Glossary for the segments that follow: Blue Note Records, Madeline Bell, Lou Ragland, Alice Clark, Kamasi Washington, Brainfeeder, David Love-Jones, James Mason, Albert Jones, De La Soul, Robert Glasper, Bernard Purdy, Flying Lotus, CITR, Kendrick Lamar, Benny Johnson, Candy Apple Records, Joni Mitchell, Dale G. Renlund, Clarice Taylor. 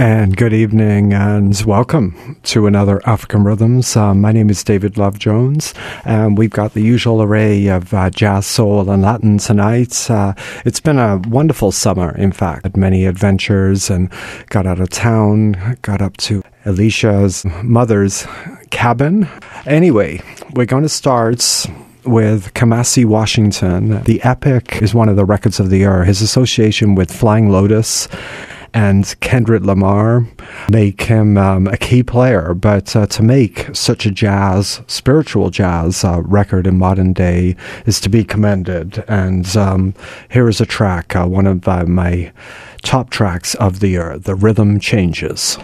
And good evening and welcome to another African Rhythms. My name is David Love-Jones, and we've got the usual array of jazz, soul, and Latin tonight. It's been a wonderful summer, in fact. Had many adventures and got out of town, got up to Alicia's mother's cabin. Anyway, we're going to start with Kamasi Washington. The epic is one of the records of the era. His association with Flying Lotus and Kendrick Lamar make him a key player, but to make such a jazz, spiritual jazz record in modern day is to be commended. And here is a track, one of my top tracks of the year, The Rhythm Changes.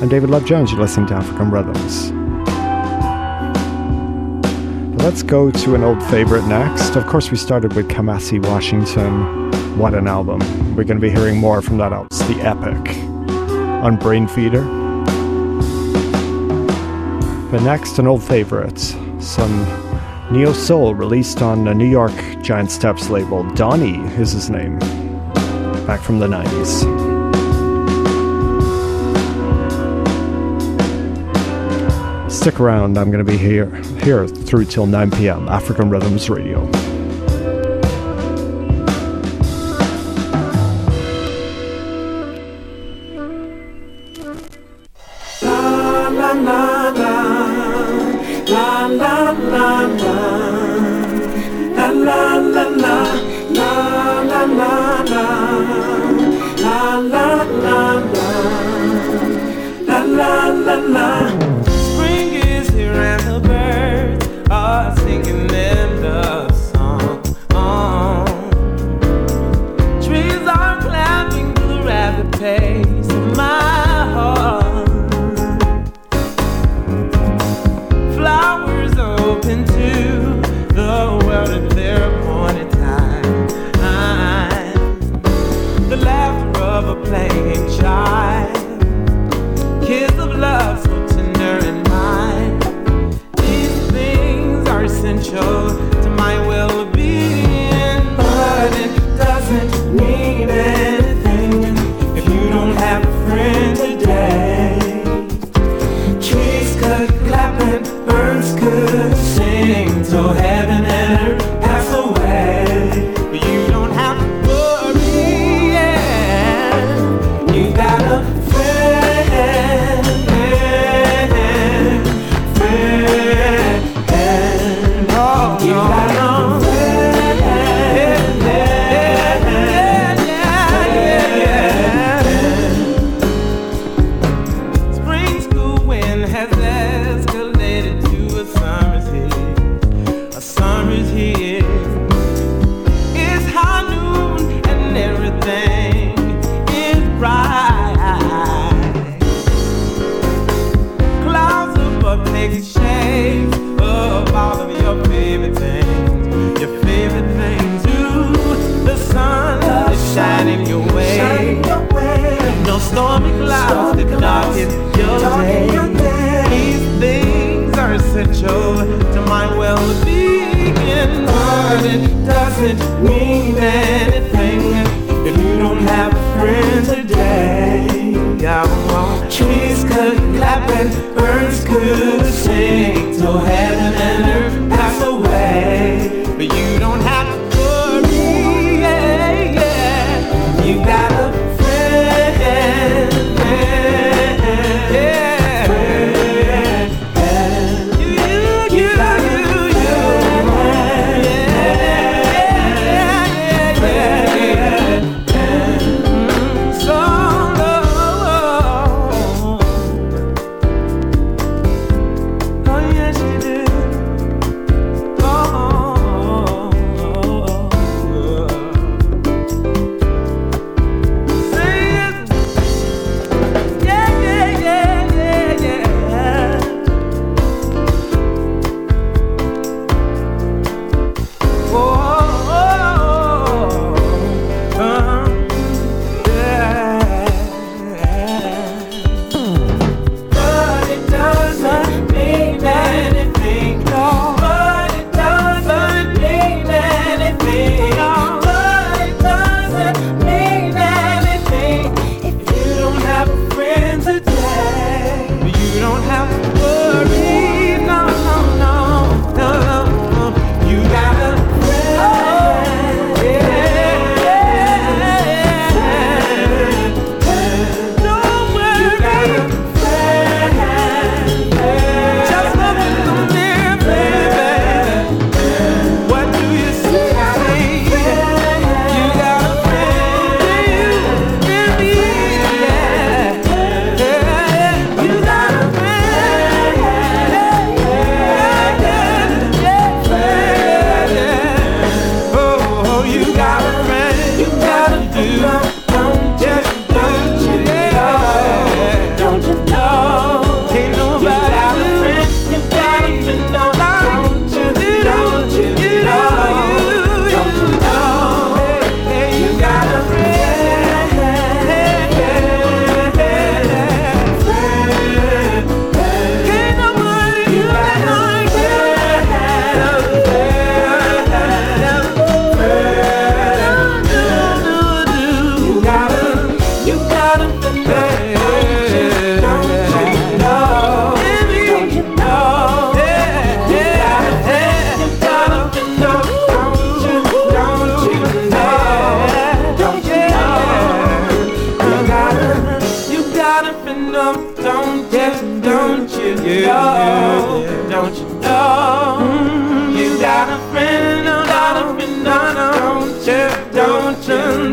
I'm David Love-Jones. You're listening to African Rhythms. Let's go to an old favorite next. Of course, we started with Kamasi Washington. What an album. We're going to be hearing more from that album. It's the epic on Brainfeeder. But next, an old favorite, some neo-soul released on the New York Giant Steps label. Donnie is his name, back from the 90s. Stick around, I'm going to be here through till 9 p.m. African Rhythms Radio.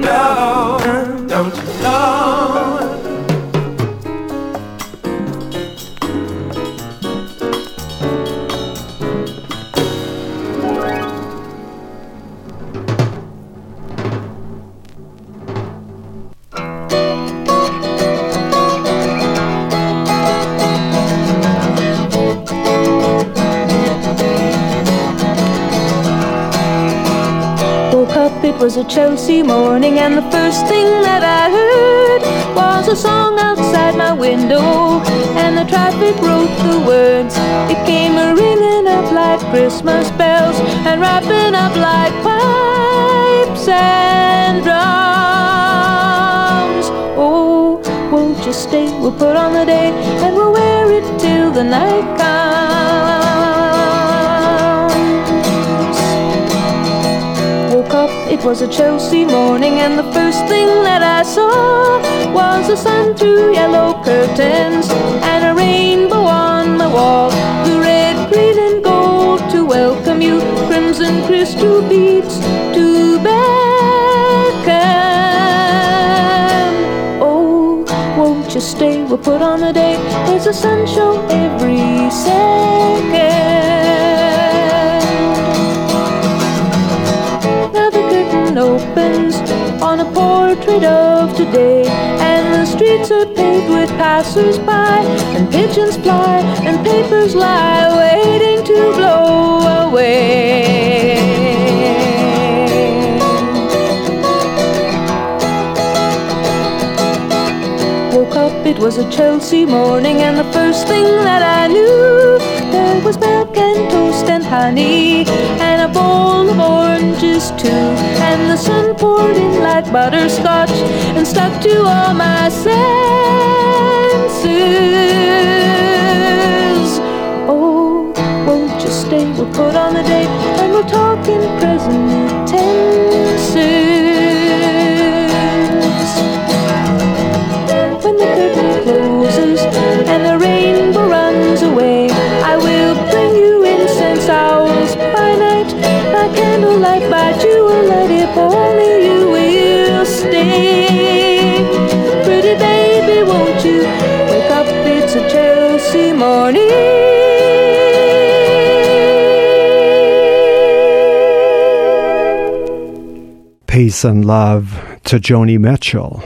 know, don't you was a Chelsea morning, and the first thing that I heard was a song outside my window, and the traffic wrote the words. It came a-ringing up like Christmas bells and wrapping up like pipes and drums. Oh, won't you stay? We'll put on the day and we'll wear it till the night comes. It was a Chelsea morning, and the first thing that I saw was the sun through yellow curtains and a rainbow on my wall. The red, green, and gold to welcome you, crimson crystal beads to beckon. Oh, won't you stay? We'll put on a day. There's a sun show every second. Opens on a portrait of today, and the streets are paved with passers-by, and pigeons fly, and papers lie waiting to blow away. Woke up, it was a Chelsea morning, and the first thing that I knew, there was milk and toast and honey, and a bowl of oranges too, and the sun poured in like butterscotch and stuck to all my senses. Oh, won't you stay? We'll put on a date and we'll talk in present tenses. When the curtain closes and the rainbow runs away, I will bring you incense owls by night, by candlelight, by jewellight, if only you will stay. Pretty baby, won't you wake up? It's a Chelsea morning. Peace and love to Joni Mitchell.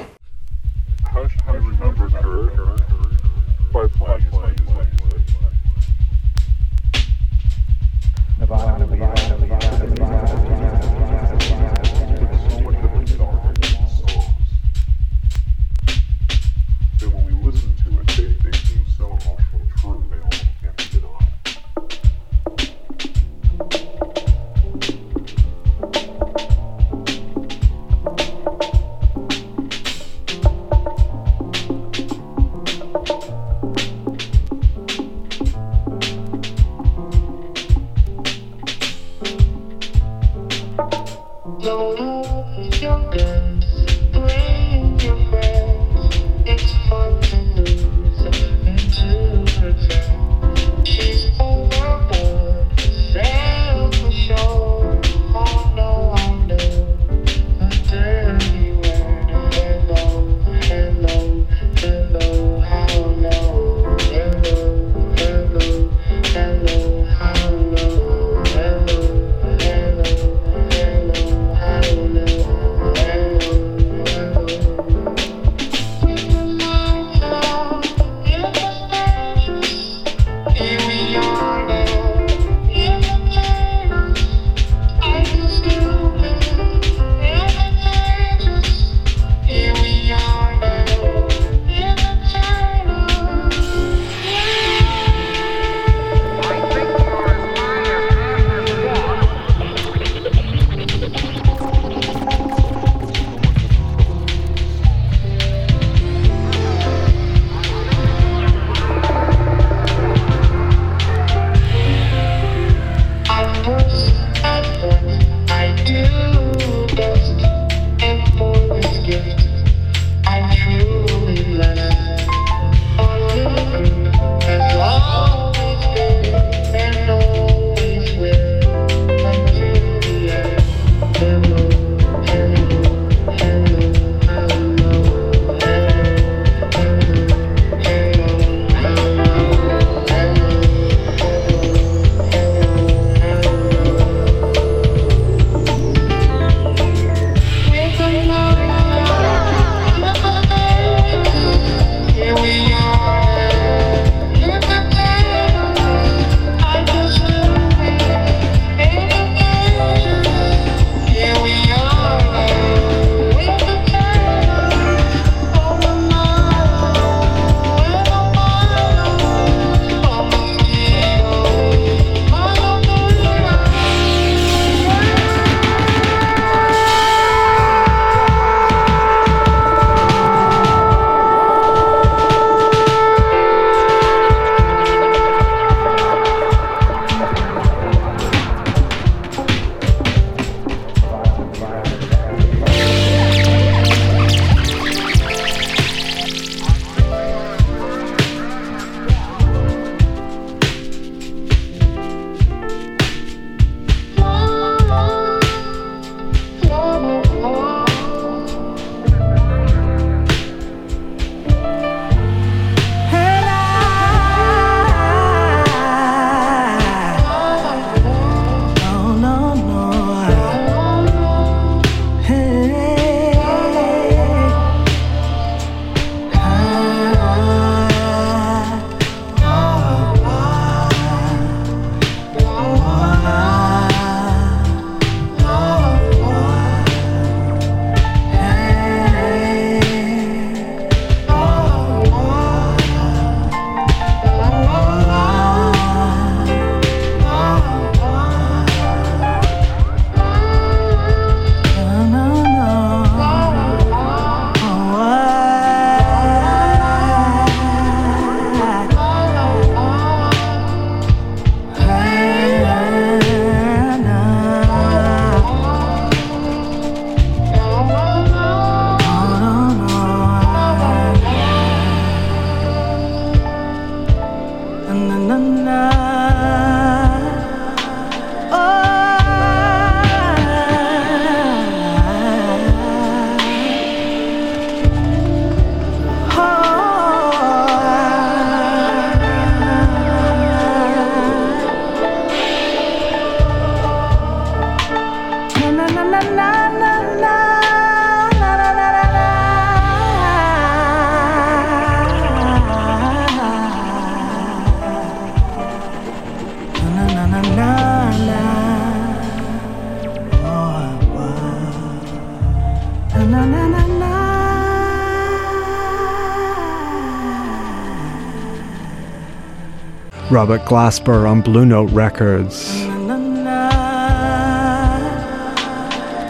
Robert Glasper on Blue Note Records,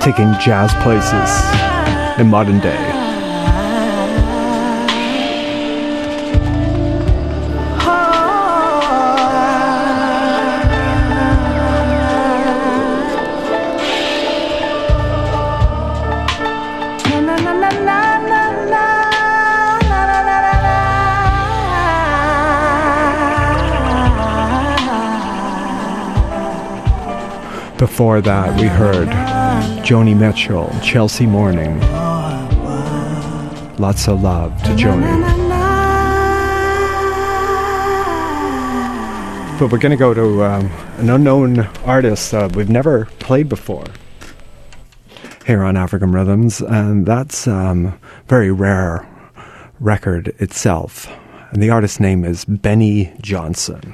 taking jazz places in modern day. Before that, we heard Joni Mitchell, Chelsea Morning. Lots of love to Joni. But we're going to go to an unknown artist we've never played before here on African Rhythms, and that's very rare record itself. And the artist's name is Benny Johnson.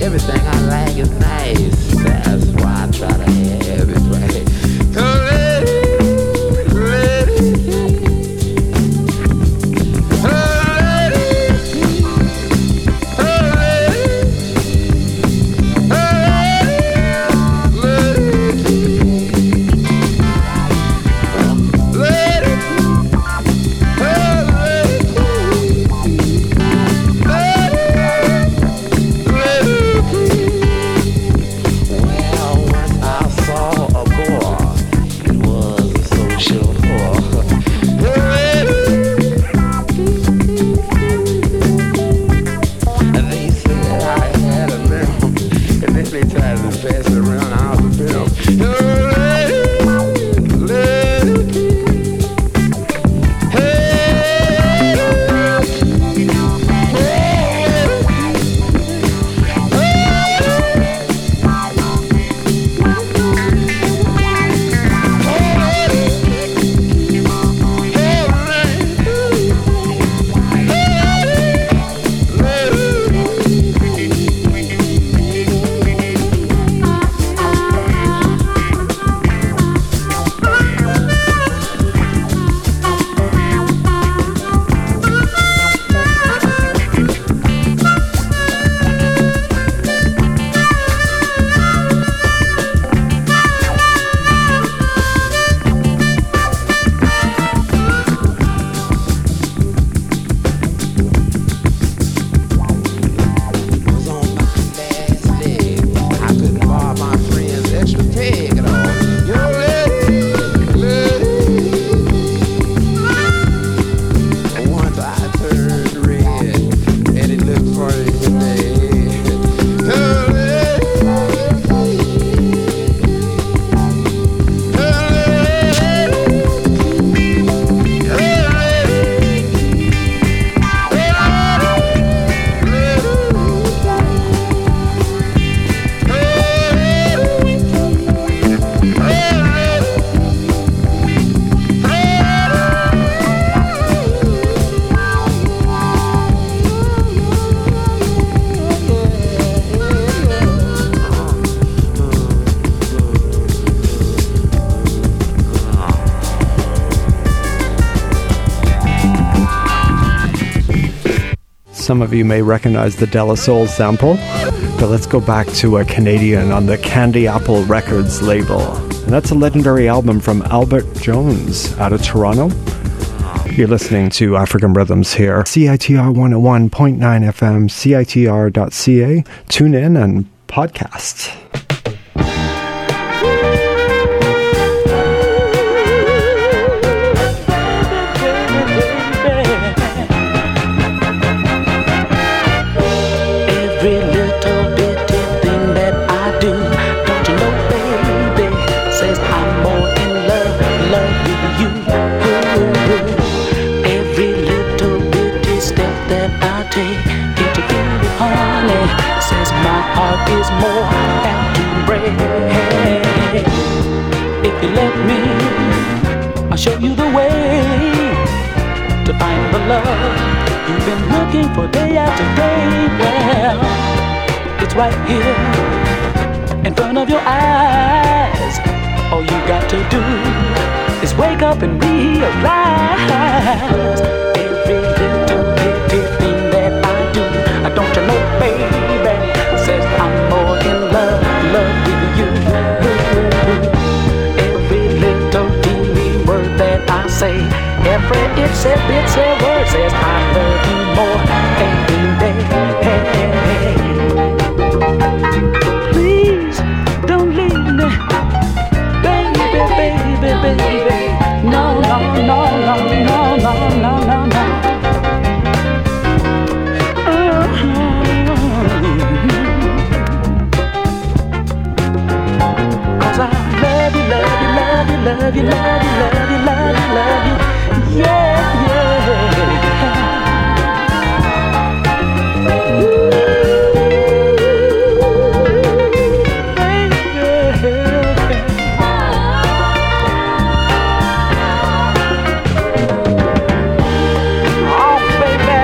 Everything I like is nice. That's why I try to have it right. Some of you may recognize the De La Soul sample, but let's go back to a Canadian on the Candy Apple Records label. And that's a legendary album from Albert Jones out of Toronto. You're listening to African Rhythms here. CITR 101.9 FM, CITR.ca. Tune in and podcast. Is more out to break. If you let me, I'll show you the way to find the love you've been looking for day after day. Well, it's right here in front of your eyes. All you got to do is wake up and realize every little bitty thing that I do. Don't you know, baby, says I'm more in love, love with you. Every little teeny word that I say, every it's a word says I love you more every day. Please don't leave me, baby, baby, baby. No, no, no, no, no, no, no, no, no. Love you, love you, love you, love you, love you. Yeah, yeah. Ooh, baby. Oh, baby.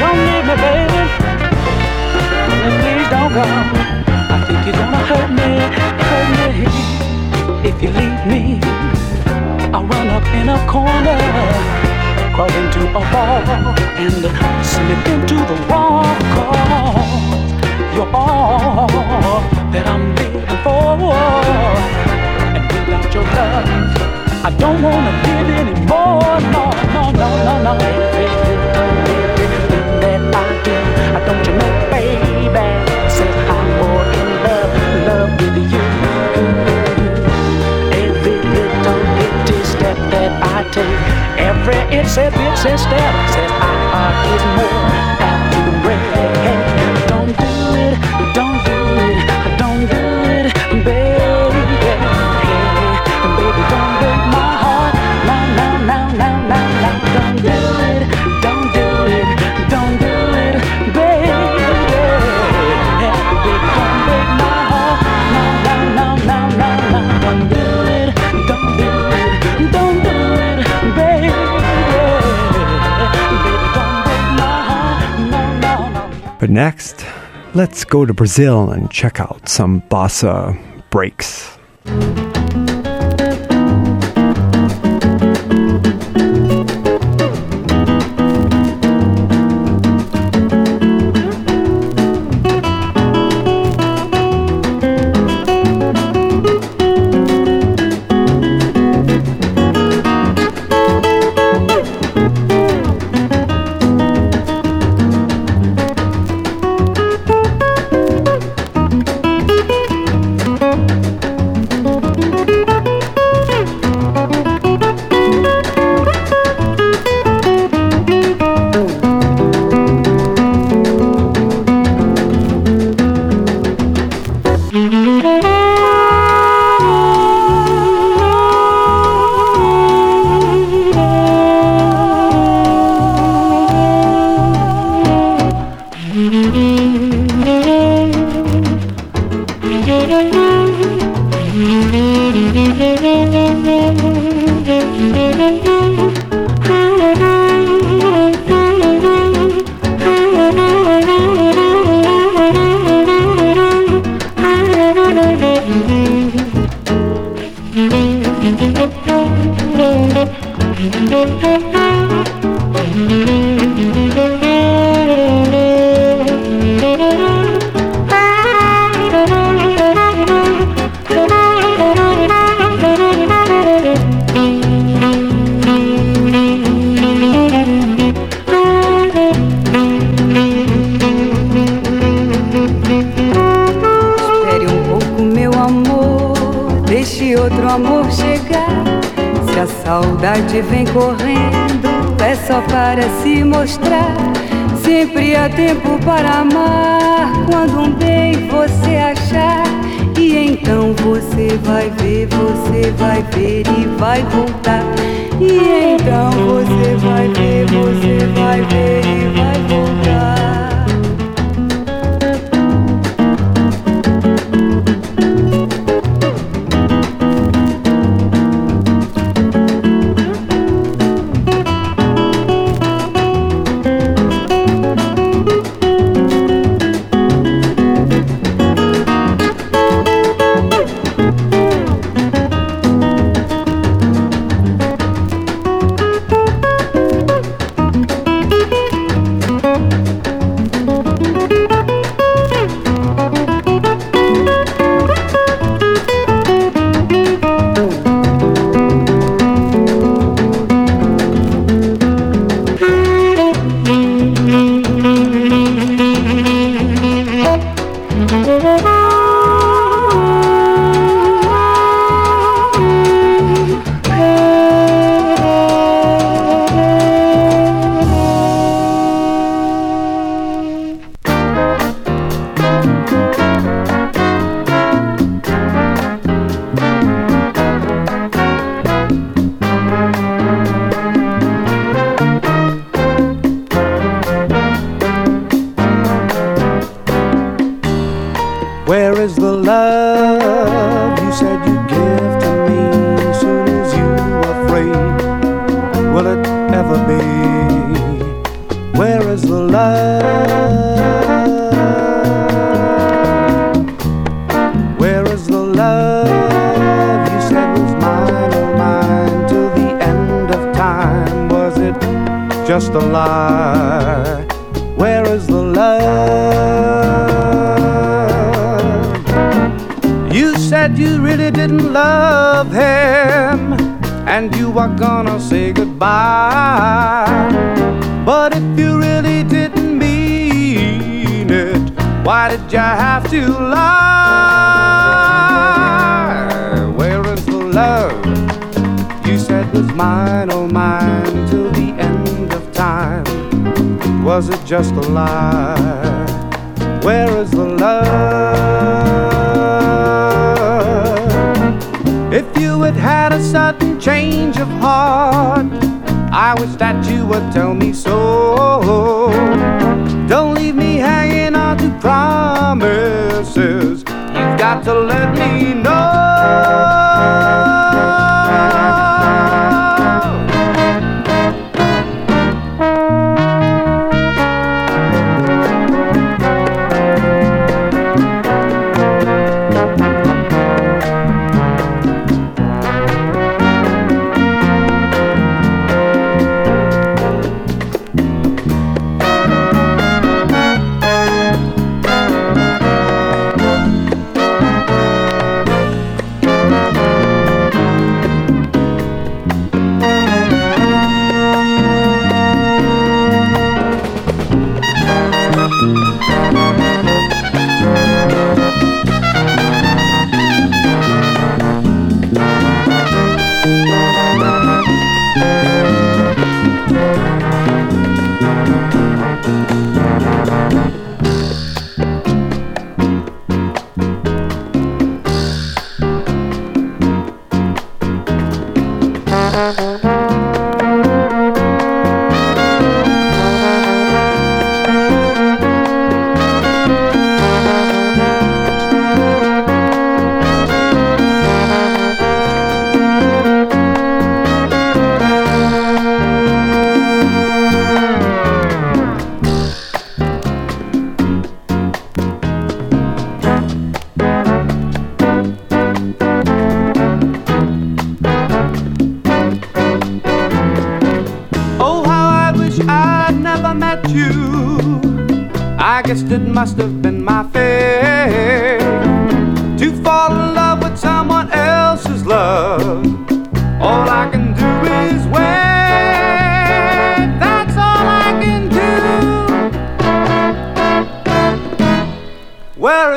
Don't leave me, baby. Please don't go. I think you're gonna hurt me. If you leave me, I'll run up in a corner, crawl into a ball, and slip into the wall. 'Cause you're all that I'm living for, and without your love, I don't wanna live anymore. No, no, no, no, no. Everything that I do, I don't you know, baby, says I'm more in love with you. Step that I take, every it's a step, says I are is more apt to break. Don't do it, don't do it, don't do it, baby. Hey, baby, don't break my heart, no, no, no, no, no, no. Don't do it, don't do it, don't do it, baby. Hey, baby, don't break my heart, no, no, no, no, no, no. Don't do it, don't do it. Don't do it, baby. But next, let's go to Brazil and check out some bossa breaks. Thank you. outro amor chegar. Se a saudade vem correndo, é só para se mostrar. Sempre há tempo para amar, quando um bem você achar. E então você vai ver e vai voltar. E então você vai ver e vai voltar. Where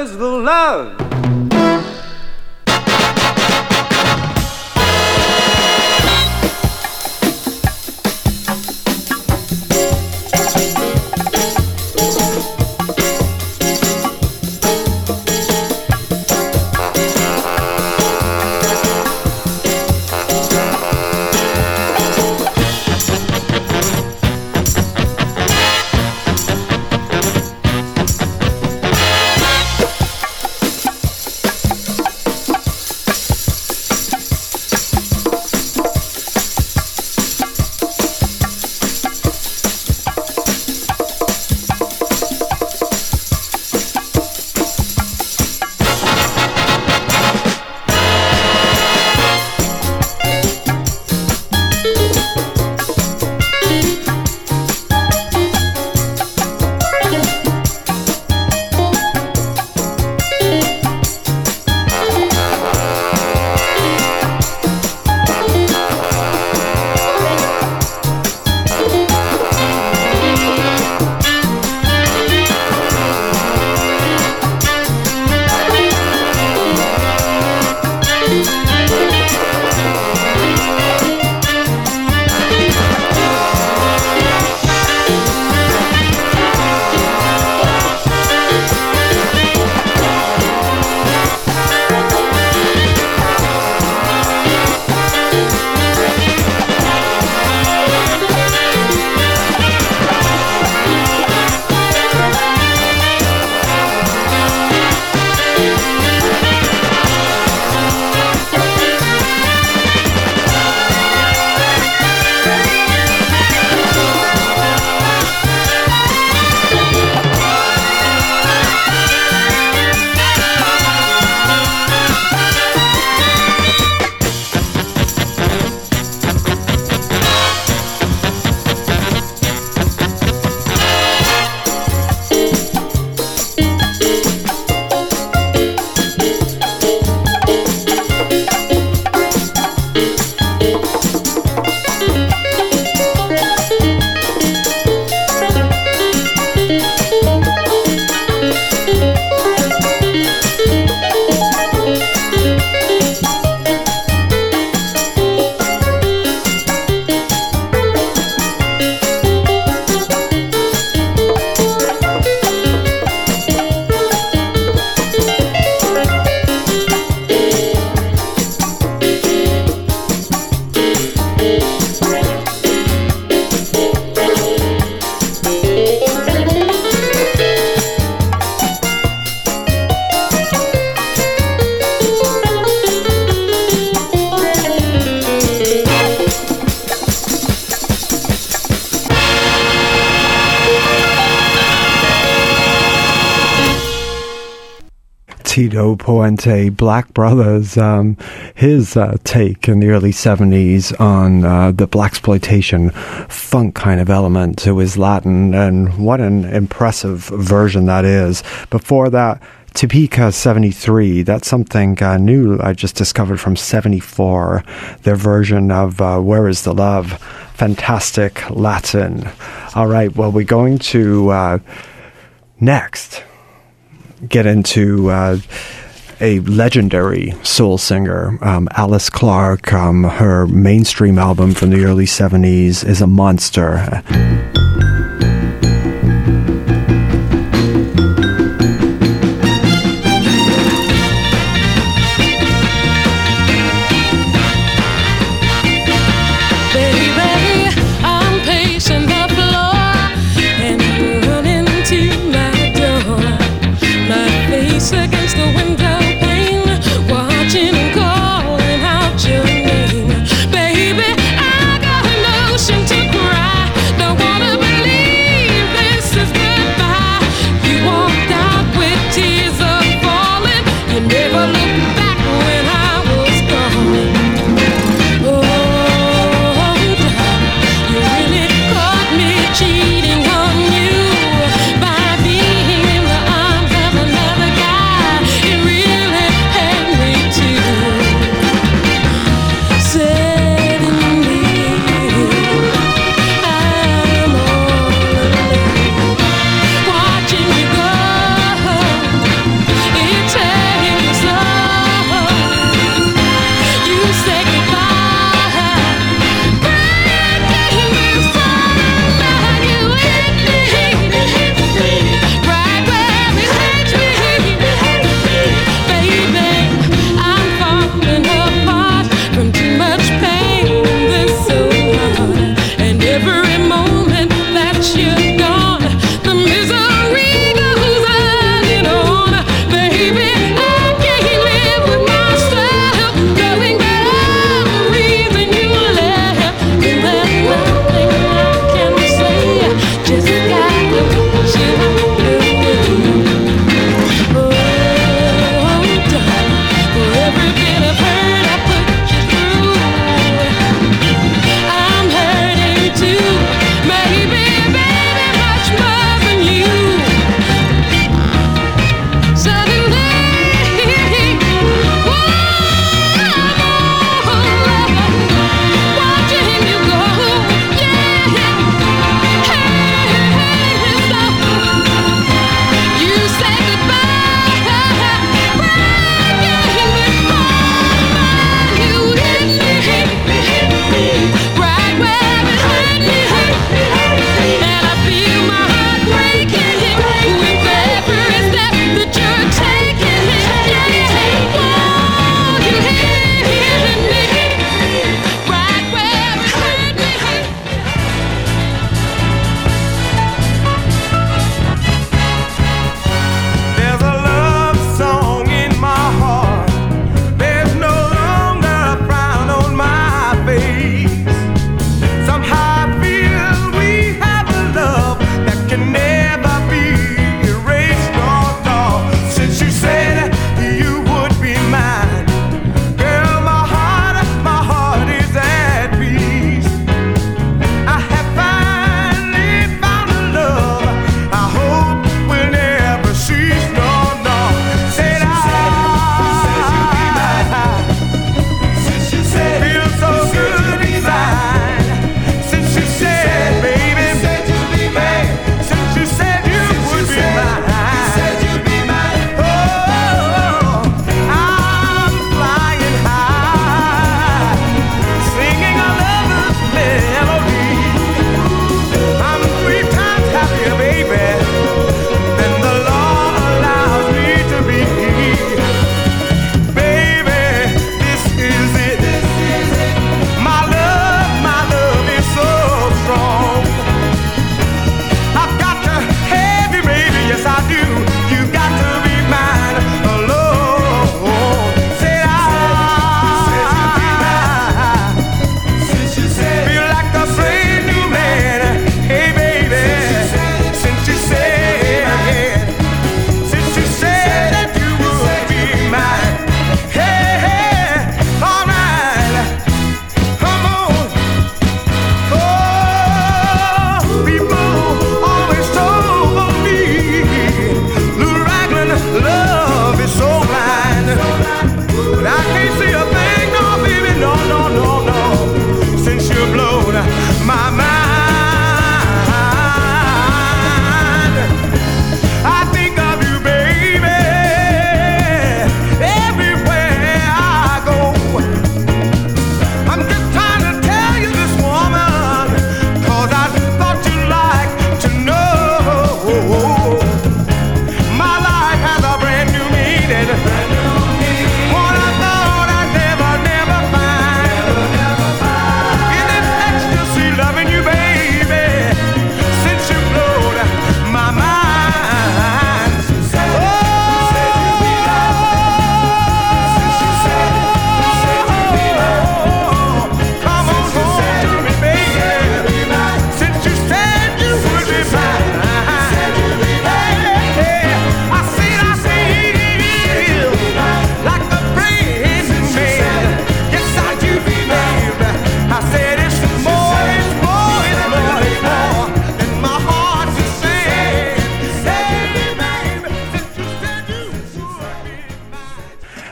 is the love? Tito Puente, Black Brothers, his take in the early 70s on the blaxploitation funk kind of element to his Latin, and what an impressive version that is. Before that, Topeka 73, that's something new I just discovered from 74, their version of Where is the Love? Fantastic Latin. All right, well, we're going to next get into a legendary soul singer, Alice Clark. Her mainstream album from the early 70s is a monster. Don't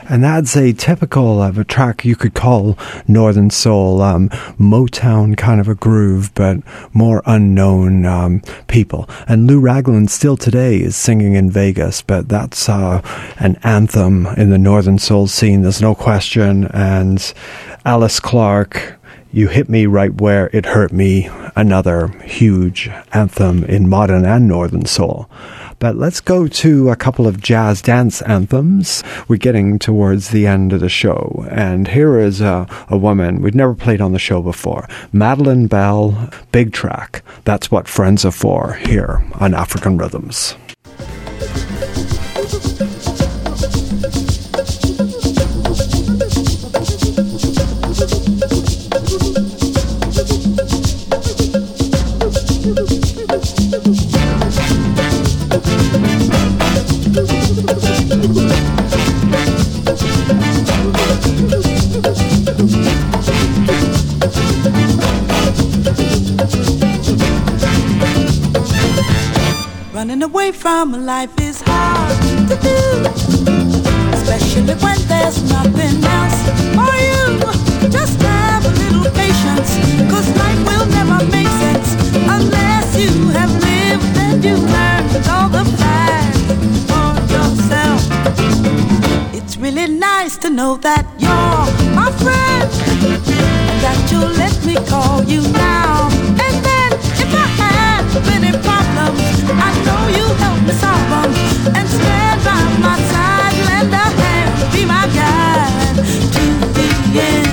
And that's a typical of a track you could call Northern Soul, Motown kind of a groove, but more unknown people. And Lou Ragland still today is singing in Vegas, but that's an anthem in the Northern Soul scene, there's no question. And Alice Clark, You Hit Me Right Where It Hurt Me, another huge anthem in modern and Northern Soul. But let's go to a couple of jazz dance anthems. We're getting towards the end of the show. And here is a woman we've never played on the show before. Madeline Bell, big track. That's what friends are for here on African Rhythms. Running away from life is hard to do, especially when there's nothing else for you. Just have a little patience, 'cause life will never make sense unless you have lived and you learned all the facts for yourself. It's really nice to know that you're my friend, that you'll let me call you now and then. If I had many problems, I know you'll help me solve them and stand by my side. Lend a hand, be my guide to the end.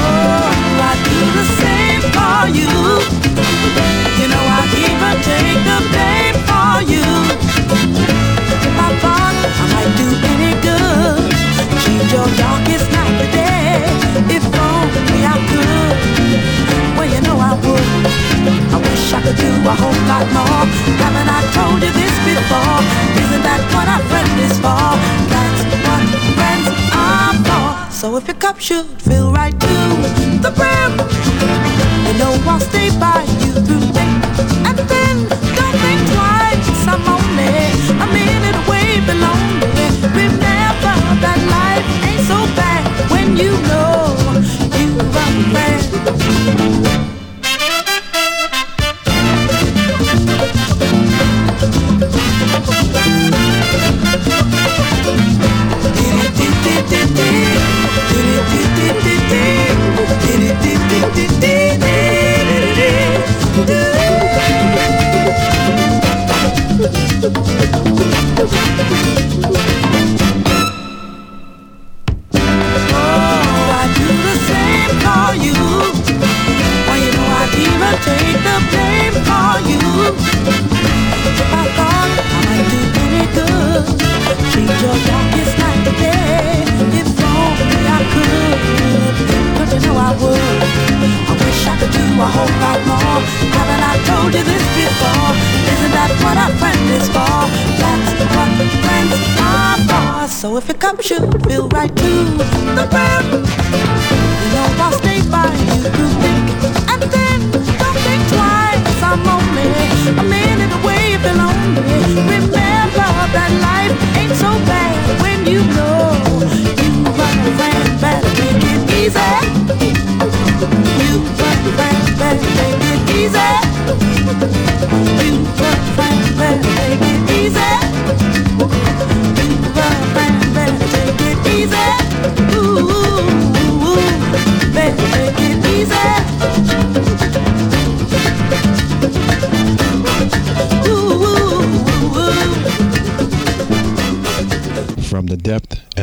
Oh, I'd do the same for you. You know I'd even take the blame for you. If I thought I might do any good, change your darkest night to day. If only I could, well you know I would. I wish I could do a whole lot more. Haven't I told you this before? Isn't that what a friend is for? That's what friends are for. So if your cup should fill right to the brim, you know I'll stay by you through thick and thin. Don't think twice, I'm only a minute away below me. Remember that life ain't so bad when you know friend. A minute away.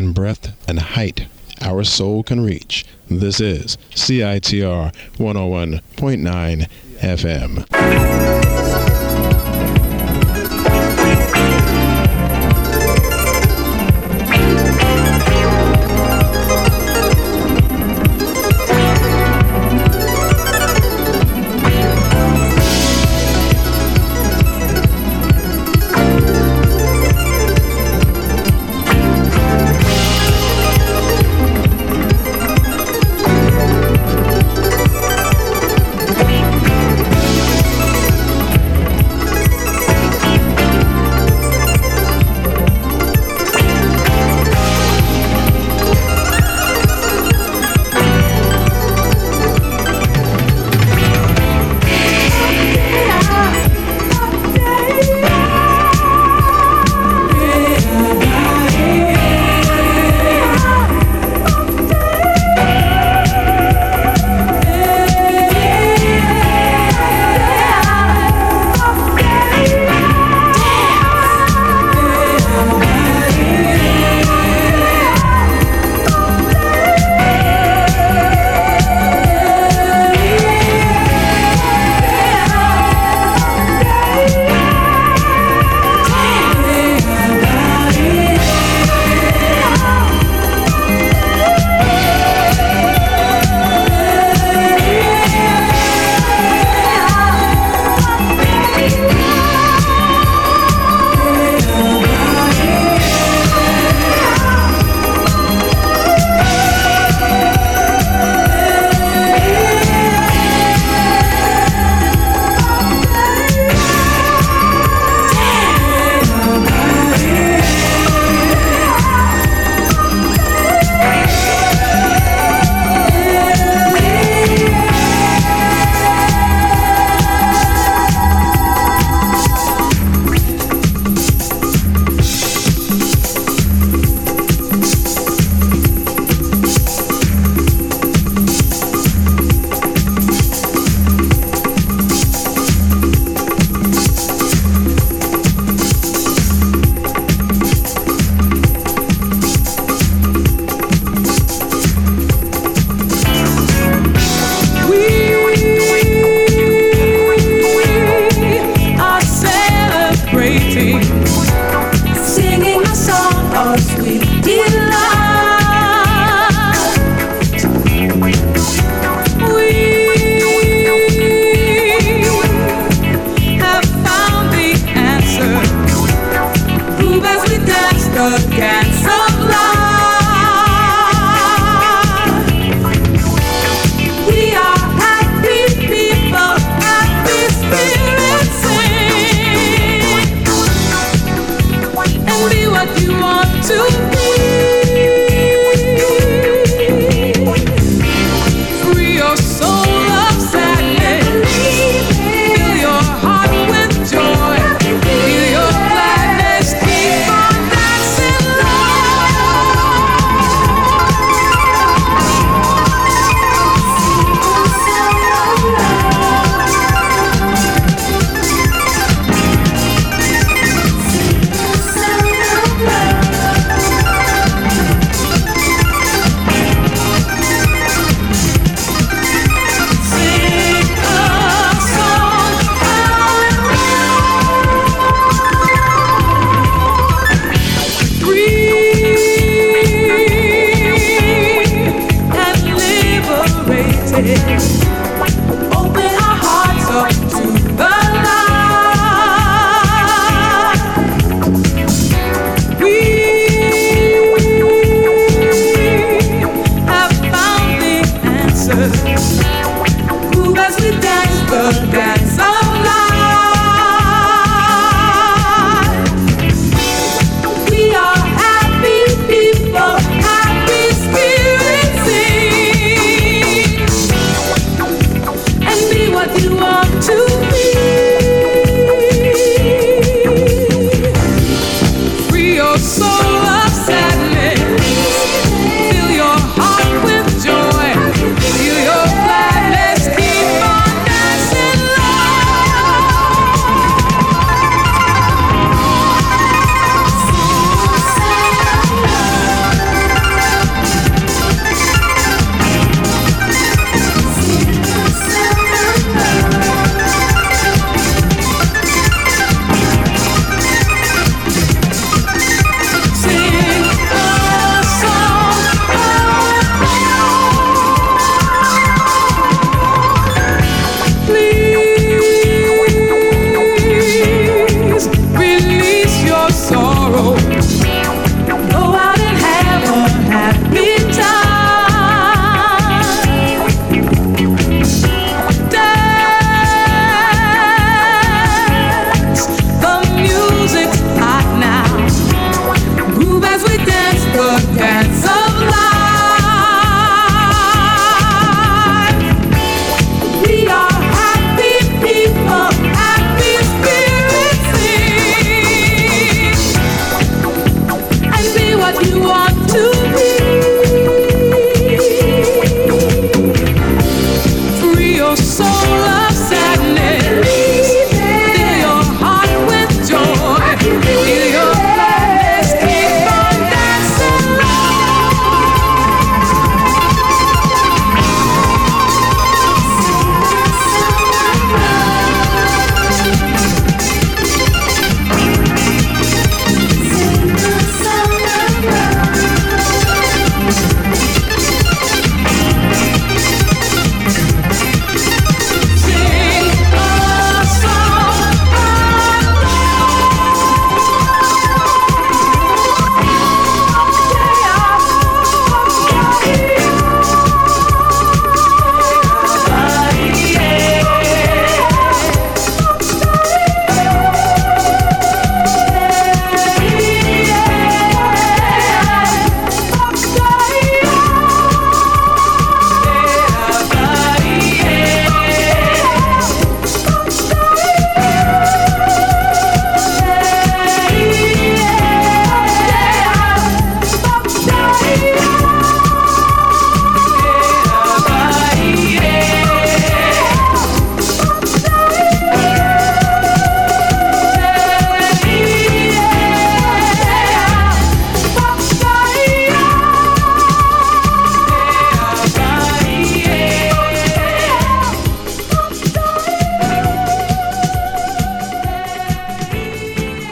and breadth and height our soul can reach. This is CITR 101.9 FM.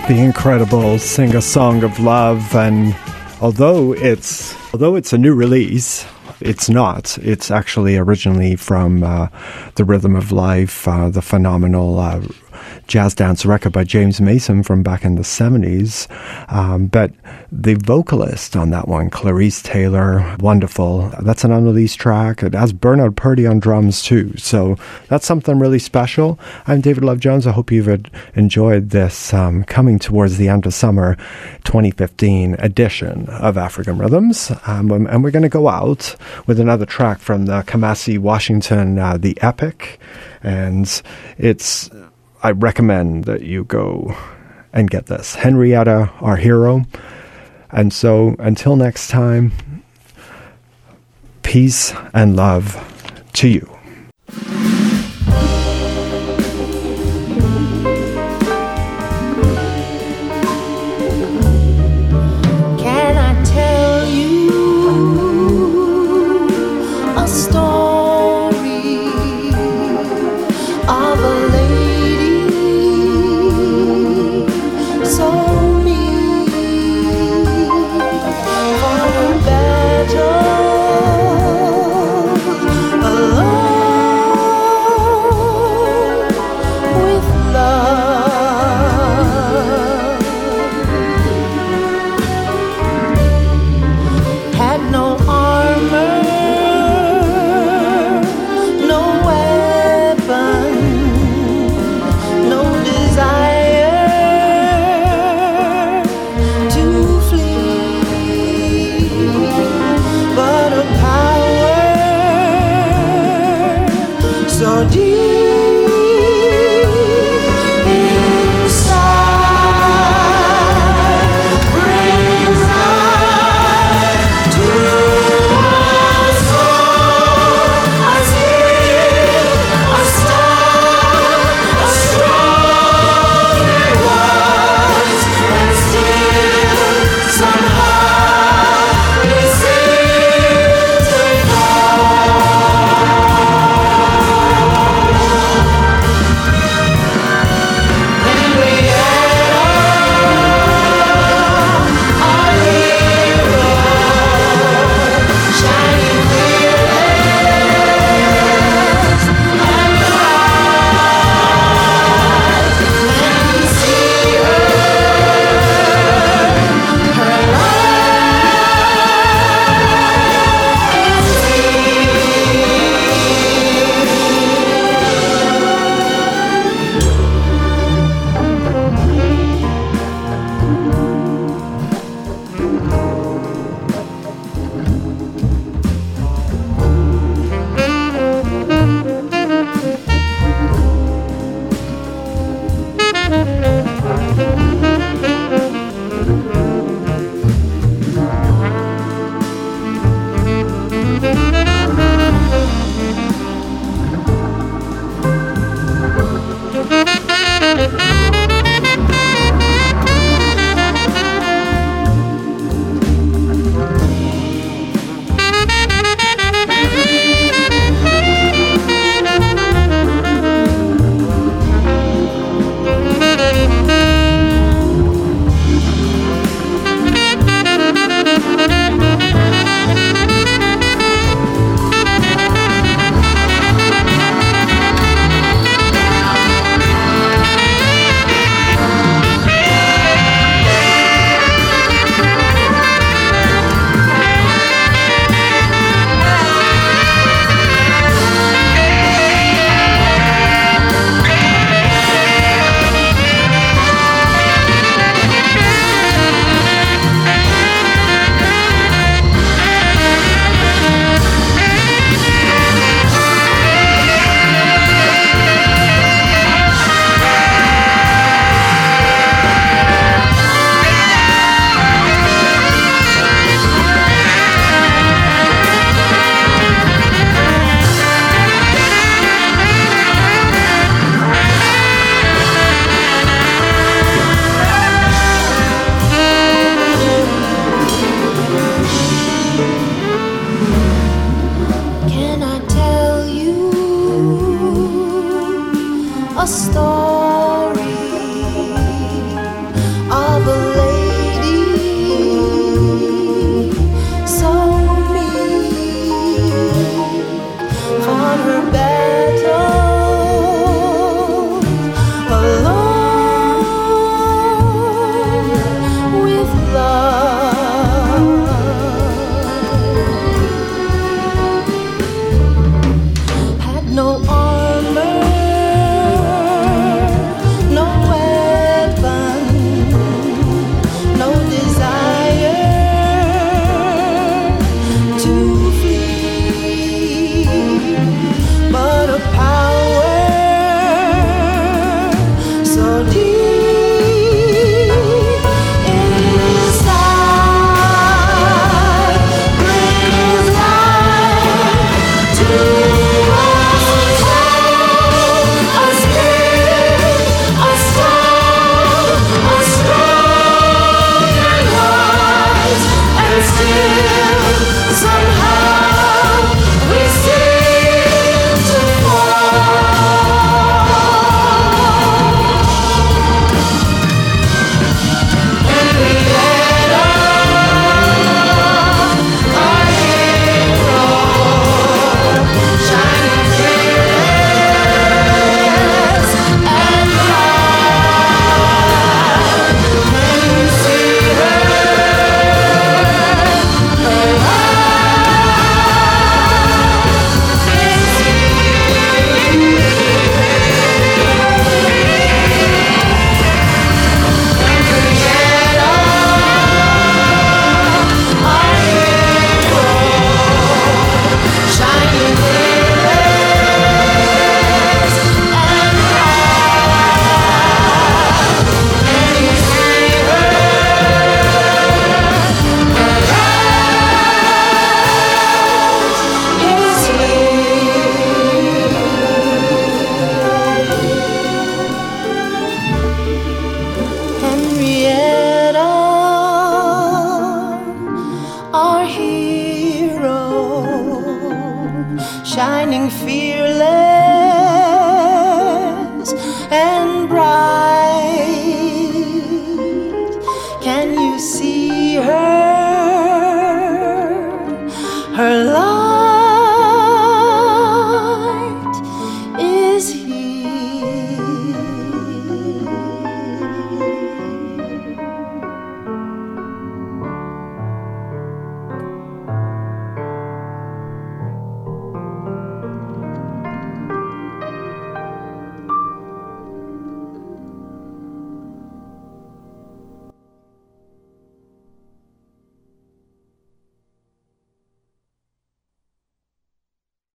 the incredible Sing a Song of Love. And although it's a new release, it's not. It's actually originally from The Rhythm of Life, the phenomenal jazz dance record by James Mason from back in the 70s. But the vocalist on that one, Clarice Taylor, wonderful. That's an unreleased track. It has Bernard Purdy on drums too. So that's something really special. I'm David Love-Jones. I hope you've enjoyed this coming towards the end of summer 2015 edition of African Rhythms. And we're going to go out with another track from the Kamasi Washington, The Epic. And I recommend that you go and get this. Henrietta, our hero. And so until next time, peace and love to you.